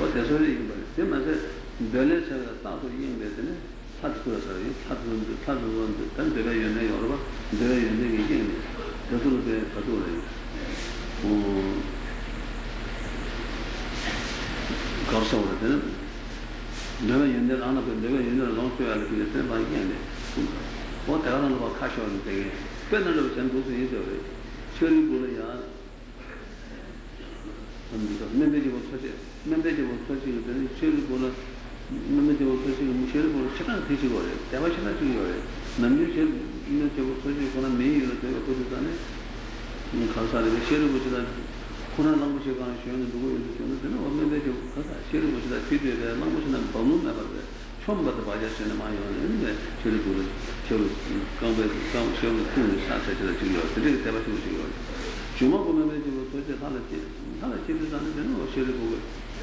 O tesoro yiyin böyle. Değil mi? Mesela böyle şeyler daha sonra yiyin dediğini tatlı kurasar yiyin, tatlı kurasar döve yönüne yoruba, döve yönüne yiyin. Tesoro ve tatlı olayın. O karsa olayın dedim. Döve yönüne anakın, döve yönüne lonsuya alıkın dediğini bana yiyin. O tekrarına bak kaç olayın dediğini. Ben de bir sen bulsun yiyin söyleyeyim. Şöyle bunu ya. Memberi borsası, memberi borsası gibi dedi, şöyle böyle, memberi borsası gibi müşeri böyle çıkan teşvik oluyor, teva çıkan teşvik oluyor. Memberi şöyle, memberi borsası gibi konan meyi yürütüyor, okuduklarını, kalsarı ve şöyle borsada, konan lanmışı kalan şöyünü, dugu yürütüyordu değil mi? O memberi borsada, şöyle borsada, tüydü ve lanmışından balonun ne vardı? Çoğumbatı bahçesine mani oldu değil mi? Şöyle böyle, şöyle, şöyle, tümünü saat saçıda çıkıyordu, direkt teva çıkı çıkıyordu. Cuma bu memberi borsası halletti. Hala çeviri zannediyorum ama şöyle bu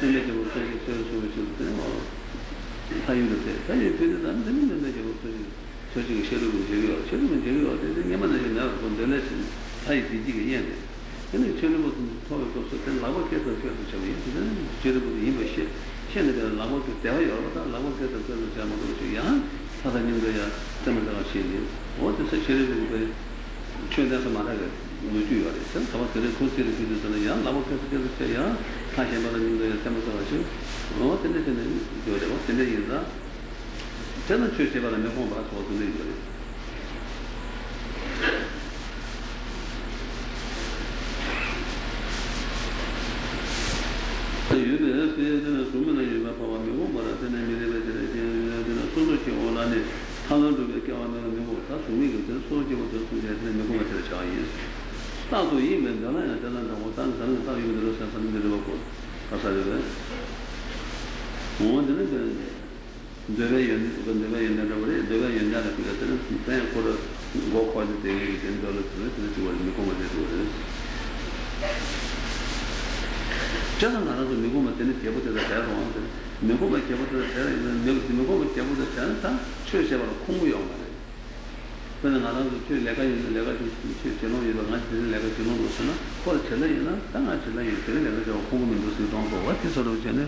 memlece borsa gibi şöyle şöyle çözdüm ama hayırlı değil. Hayır, çeviri zannediyorum memlece borsa gibi çocuğu şöyle bunu çeviriyor. Şöyle bunu çeviriyor dedim. Yamanacı ne var? Bunu dönersin. Hayır, bilgi gibi yiyemez. Yani şöyle bu tavuk olsa sen lava kese şöyle çeviriyor. Şöyle bunu iyi bir şey. Şimdi böyle lava kese daha iyi olur da lava kese şöyle çeviriyor. Ya, adamın da ya temizler şey diyor. O da şöyle böyle çölden zamana göre. Müjdeyi var etsin. Sabah kadar konser videosunu ya, lava kese gelirse ya, Perşembe'den günleri temizler açın. Ama senin göre var, senin yılda canın çöşe var, mefon var, çoğaltında izliyor. Yübe esfiyetine sumuna yübe pavami umbara senin mürebetine yüreğine sunu ki oğlanı tanırdı ve ki anlarına mefon var, sumi gülsün, sunu ki otur suyetine mefon açıda çağıyız. 다도 이면 되나요? 되는 거 못한 사람은 다 이거로 사는 데로 가고 가서요. 뭐는 되게 연애를 그래. 내가 연애를 그랬더니 진짜 거로 고코한테 되는 걸로 그랬더니 저는 미국만 되고. 저는 알아서 미국만 되는 개보다 잘 나오는데 미국만 개보다 잘 미국만 개보다 잘다 최소한 공부용 그는 나라도 제 내가 제 전원이 나한테 내가 전원 없으나 그 전에나 당아 전에 내가 저 공부는 무슨 정도 같은 소리 전에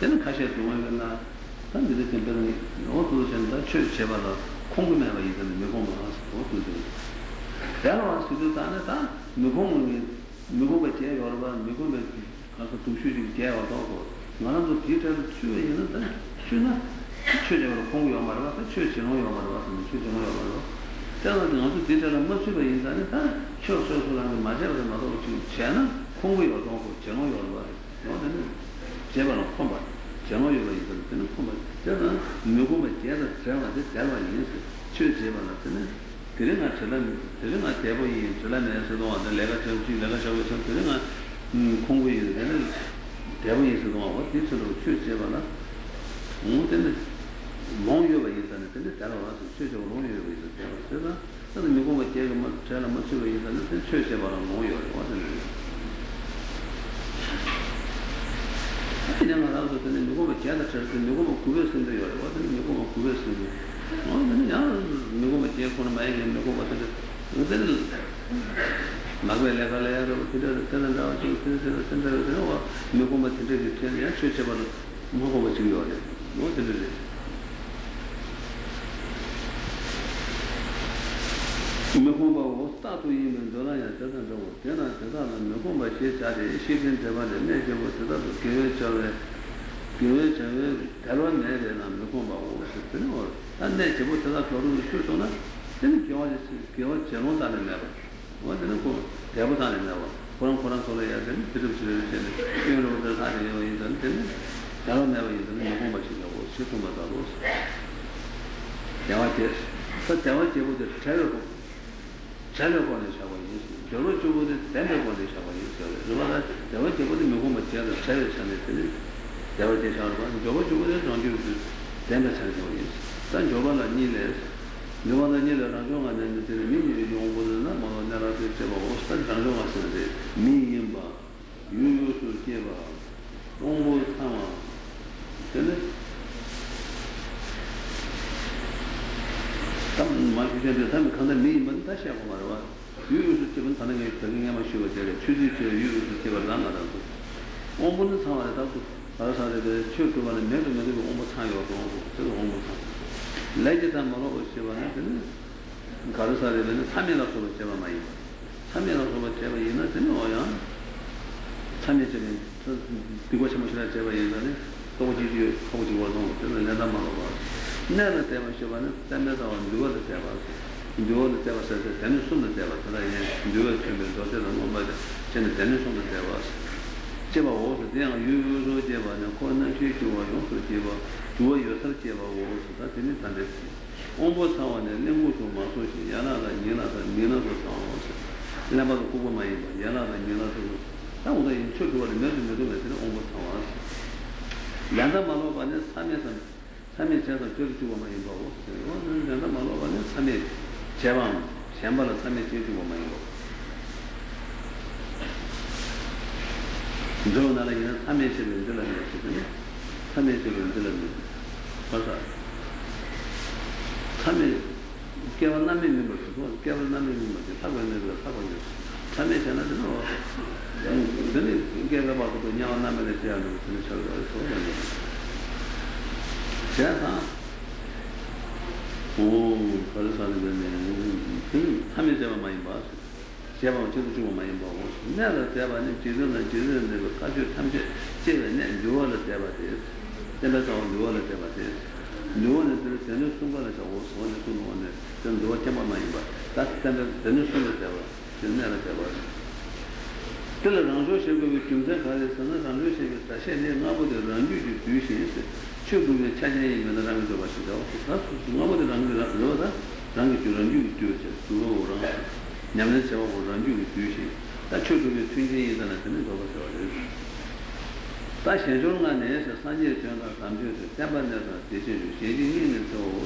내가 가셔도 뭐나 당기도 전에 어떻게 전다 최 제발 공부만 하고 있는 내가 뭐 어떻게 내가 와서도 다나다 누구가 제 여러 번 누구가 가서 도시를 대하고 나라도 비슷한 추에는 다 추나 추적으로 공부용 말로 와서 추적으로 말로 와서 추적으로 말로 저는 아주 디테일한 모습을 인사는 다 쇼쇼쇼라는 마제로 나도 지금 쟤는 공부요 동고 전공요 뭐 너는 제발 없고 봐 전공요 이거는 되는 거 저는 누구만 제가 저한테 달와 있어 최제만한테는 그래나 저는 그래나 대보이 저는에서도 완전 내가 저기 내가 저기서 그래나 공부요 되는 대보이서도 뭐 뒤처럼 최제만한 뭐든 농요가 있다는 데는 따라와서 최종 농요가 있었대요. 그래서 저는 미국에 제가 잘한 멋지고 있었는데 최초바로 농요를 왔는데 그냥 알아서 저는 미국에 제가 잘했던 미국은 구별선도 요를 왔는데 미국은 구별선도 그냥 미국에 제가 그런 말이에요. 미국에 막외 레벨에 그대로 떠난다고 지금 그대로 떠나고 미국에 제가 최초바로 미국에 지금 요를 왔는데 मेकोंबा वो स्टार्ट हुई में दोनों या ज़्यादा लोग तेरा ज़्यादा ना मेकोंबा शेष आ रहे शेष इन ज़्यादा ने जब वो ज़्यादा क्यों चले तेरा ने ले ना मेकोंबा वो सिर्फ ना और अन्य जब वो ज़्यादा क्यों शुरू तो ना तेरे क्यों चलों ताने में आवा वो तेरे को त्याग ताने में आवा पुरान पुरान सोले या तेरे फिर फिर चले क्यों 자료권에 잡아 있어요. 저로 주고도 대매권에 잡아 있어요. 그러나 저거 저거도 미국 맞지도 자료 참여했더니 저거 대상으로 저거 주고도 정규로 대매 참여하고 있어요. 단 저번에 니네 너는 니네랑 정하는 데들 미리 용보들나 뭐 나라도 제가 오스탄 장로 왔는데 미인바 유유수 제바 공부 상황 근데 마주치는데 담에 간다 미만 다시 하고 말아. 유유수 집은 다른 게 있다. 그냥 마시고 제가 취지 유유수 집을 나가라고. 오분은 상황에 다고 제가 오서 그냥 유유로 제가는 코는 쉬고 와요. 그리고 주어 요설 제가 오서 되는 단데. 온보 상황에 내무도 마소시 야나가 니나도 상황에서. 내가 보고 많이 야나가 니나도. 나 오늘 인초도 내면도 내는 온보 상황. 야나 말로반에 3일 제가 주고 많이 보고. 오늘 야나 말로반에 3일 제왕 샘발로 3일 주고 많이 보고. जो नाला ये ना हमें से मिलते लग जाते हैं, हमें से मिलते लग जाते हैं, पता है? हमें केवल नाम ही मिलते हैं, केवल नाम ही मिलते हैं, सब बने हैं, हमें से ना तो ना, जने केवल बात तो न्याय नाम में लेते हैं, तो नहीं चल रहा है तो बने हैं, क्या था? ओ परेशानी बने हैं, हमें से वह माइन बात 제가 지금 좀 많이 보고 내가 제가 지금 내가 가지고 참제 제가 내 요원을 제가 돼. 내가 저 요원을 제가 돼. 요원을 들 때는 순간에 저 오선을 좀 오네. 전 요원만 많이 봐. 딱딱한 때는 순간에 제가 내가 제가 들으는 저 세계의 중대 가에서는 한 세계 자신의 나보다는 유지 뒤에서 최근에 차지에 있는 사람도 봤어요. 그래서 나보다는 나보다 당기 주는 유지 뒤에서 들어오라. 냠는 제가 보는 게 뒤지. 나 최근에 튕긴 일은 때문에 더 버텨요. 다시 저런 안에서 산지에 전화 담겨서 대반에서 대신 제진이는 또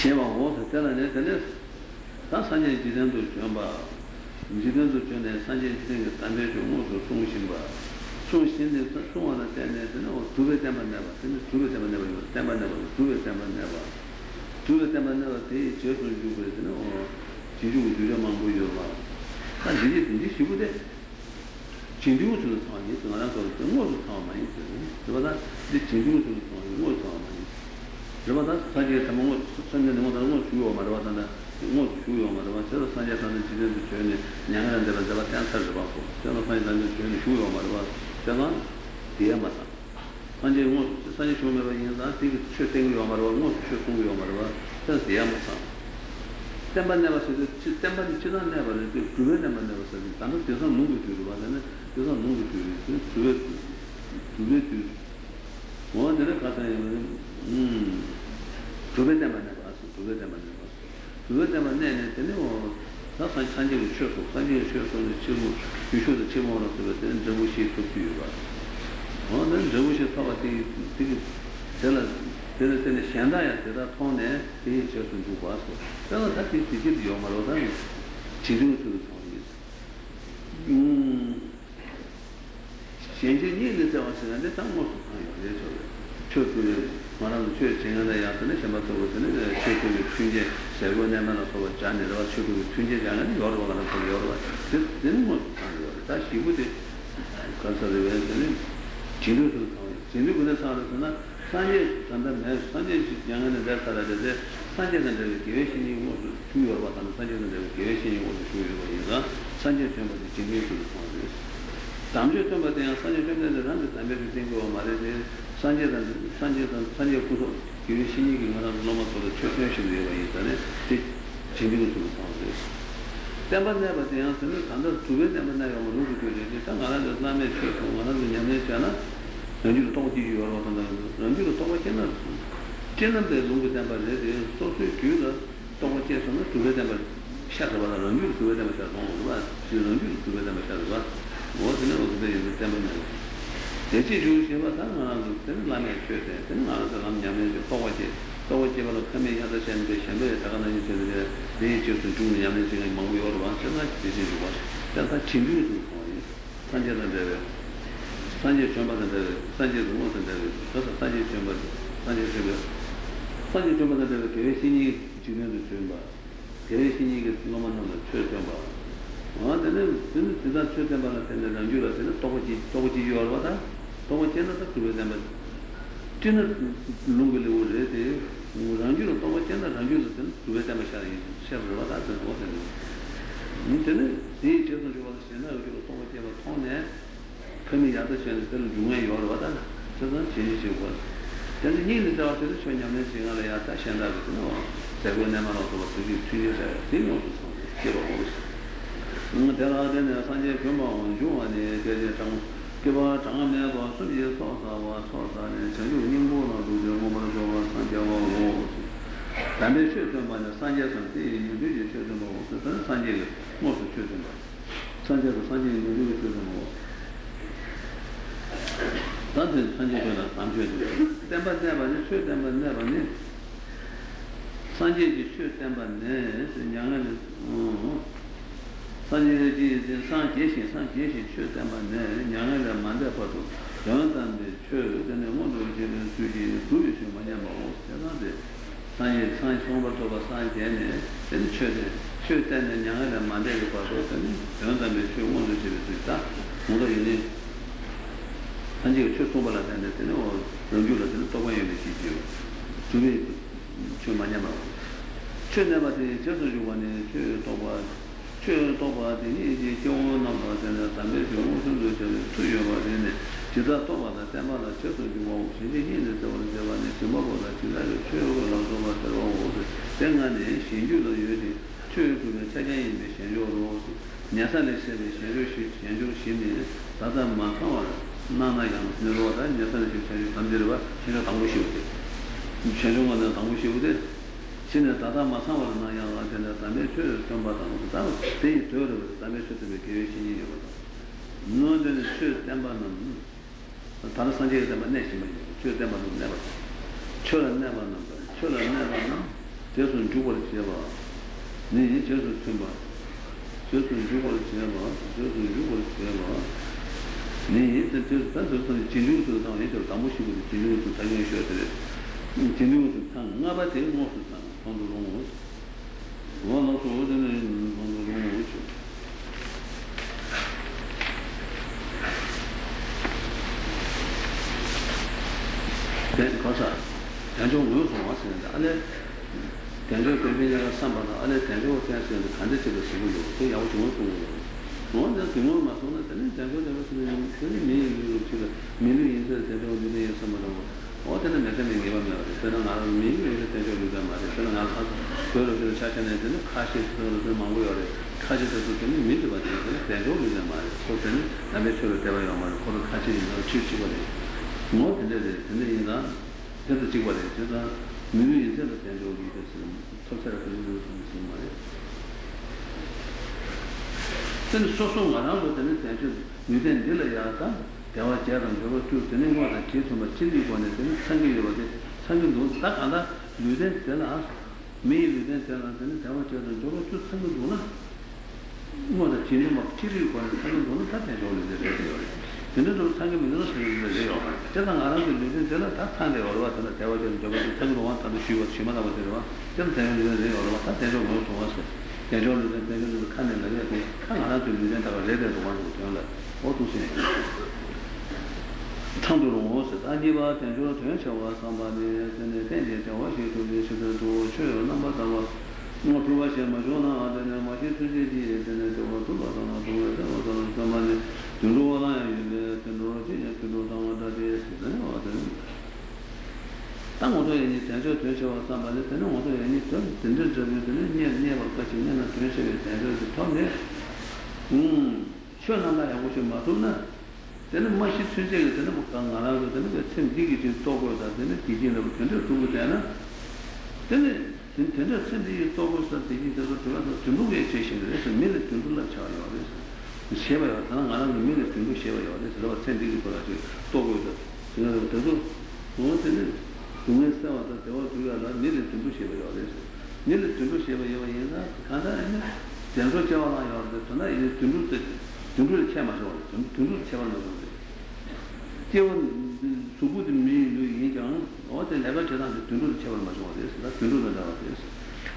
제가 와서 때는 때는 다 산지에 지정도 전부 지정도 전에 산지에 있는 담배 좀 모두 통신 봐. 소신의 소원을 때문에는 두배 때만 내봐. 두배 때만 내봐. 대 저걸 주고 그랬더니 지주고 주려만 보여 봐. 난 이제 시부대. 진주고 주는 상황이 또 나랑 거기서 뭐도 상황이 있어. 그러다 이제 진주고 주는 상황이 뭐 상황이. 그러다 사지에 담은 선전에 뭐다는 주요 말하다나 뭐 주요 말하다 저런 사지에 담은 지주도 전에 양하는 데만 잡아 땡살을 받고 저런 사지는 전에 주요 말하다 제가 대야마사. 산지 뭐 산지 주면서 인사 되게 최땡이 와마로 뭐 최고이 와마로. 그래서 대야마사. 담반나마서 담반이 지난 내버는 그 그거는 만나서 담은 대상 농구 뒤로 가는 대상 농구 뒤로 그 뭐는 가다에 그거는 만나서 나 산지를 쳐서 유쇼도 치모로서 그때는 정우시에 도피유가 너는 정우시에 타가 되게 저는 현대야 되다 통에 되게 저도 두고 와서 저는 같이 되게 비용으로 다니 지금도 통이 현재는 내가 왔는데 당뭐 그래서 저도 말하는 최 진행해야서는 제맛으로서는 최고의 춘제 세번에만 서버 잔에서 최고의 춘제장은 여러 번 하는 여러 번. 되는 뭐 다시 이거지. 컨설팅에서는 진료도 진료보다 사람들은 산에 산다면 산에 양하는 데 따라서 산에는 되게 계획이 뭐 주요 같은 산에는 되게 계획이 뭐 주요가 산에 전부 진료도 하고. 담주 전부 다 산에 전부 다 담배 된거 말해서 산지에 구속 유신이 그만한 로마서도 최선심이 되어 있다네. 진리를 좀 보세요. 때문에 대한서는 단도 두개 때문에 영어로 교재에 상관하는 남의 최고만한 냐면잖아. 연주도 또 뒤에 여러 번은 연주도 또 괜찮아. 지난데 농구 담바에 소소히 규라 또 계속은 두개 담바 샤르바는 연주 두개 담바 샤르바. 연주 두개 담바 샤르바. 뭐는 어떻게 때문에 대체 주시면 나는 그때는 라면 줘야 돼. 그때는 알아서 남자면 이제 뽑아지. 뽑아지면 그러면 하다 샌드위치에 다가는 이제 대체도 주는 양이 지금 먹고 여러 번 쓰나 대체 주고. 그래서 진료도 거의 산재는데 산재 전반에 산재도 못한데 그래서 산재 전반에 산재 전반에 계획이 진행도 좀 봐. 그你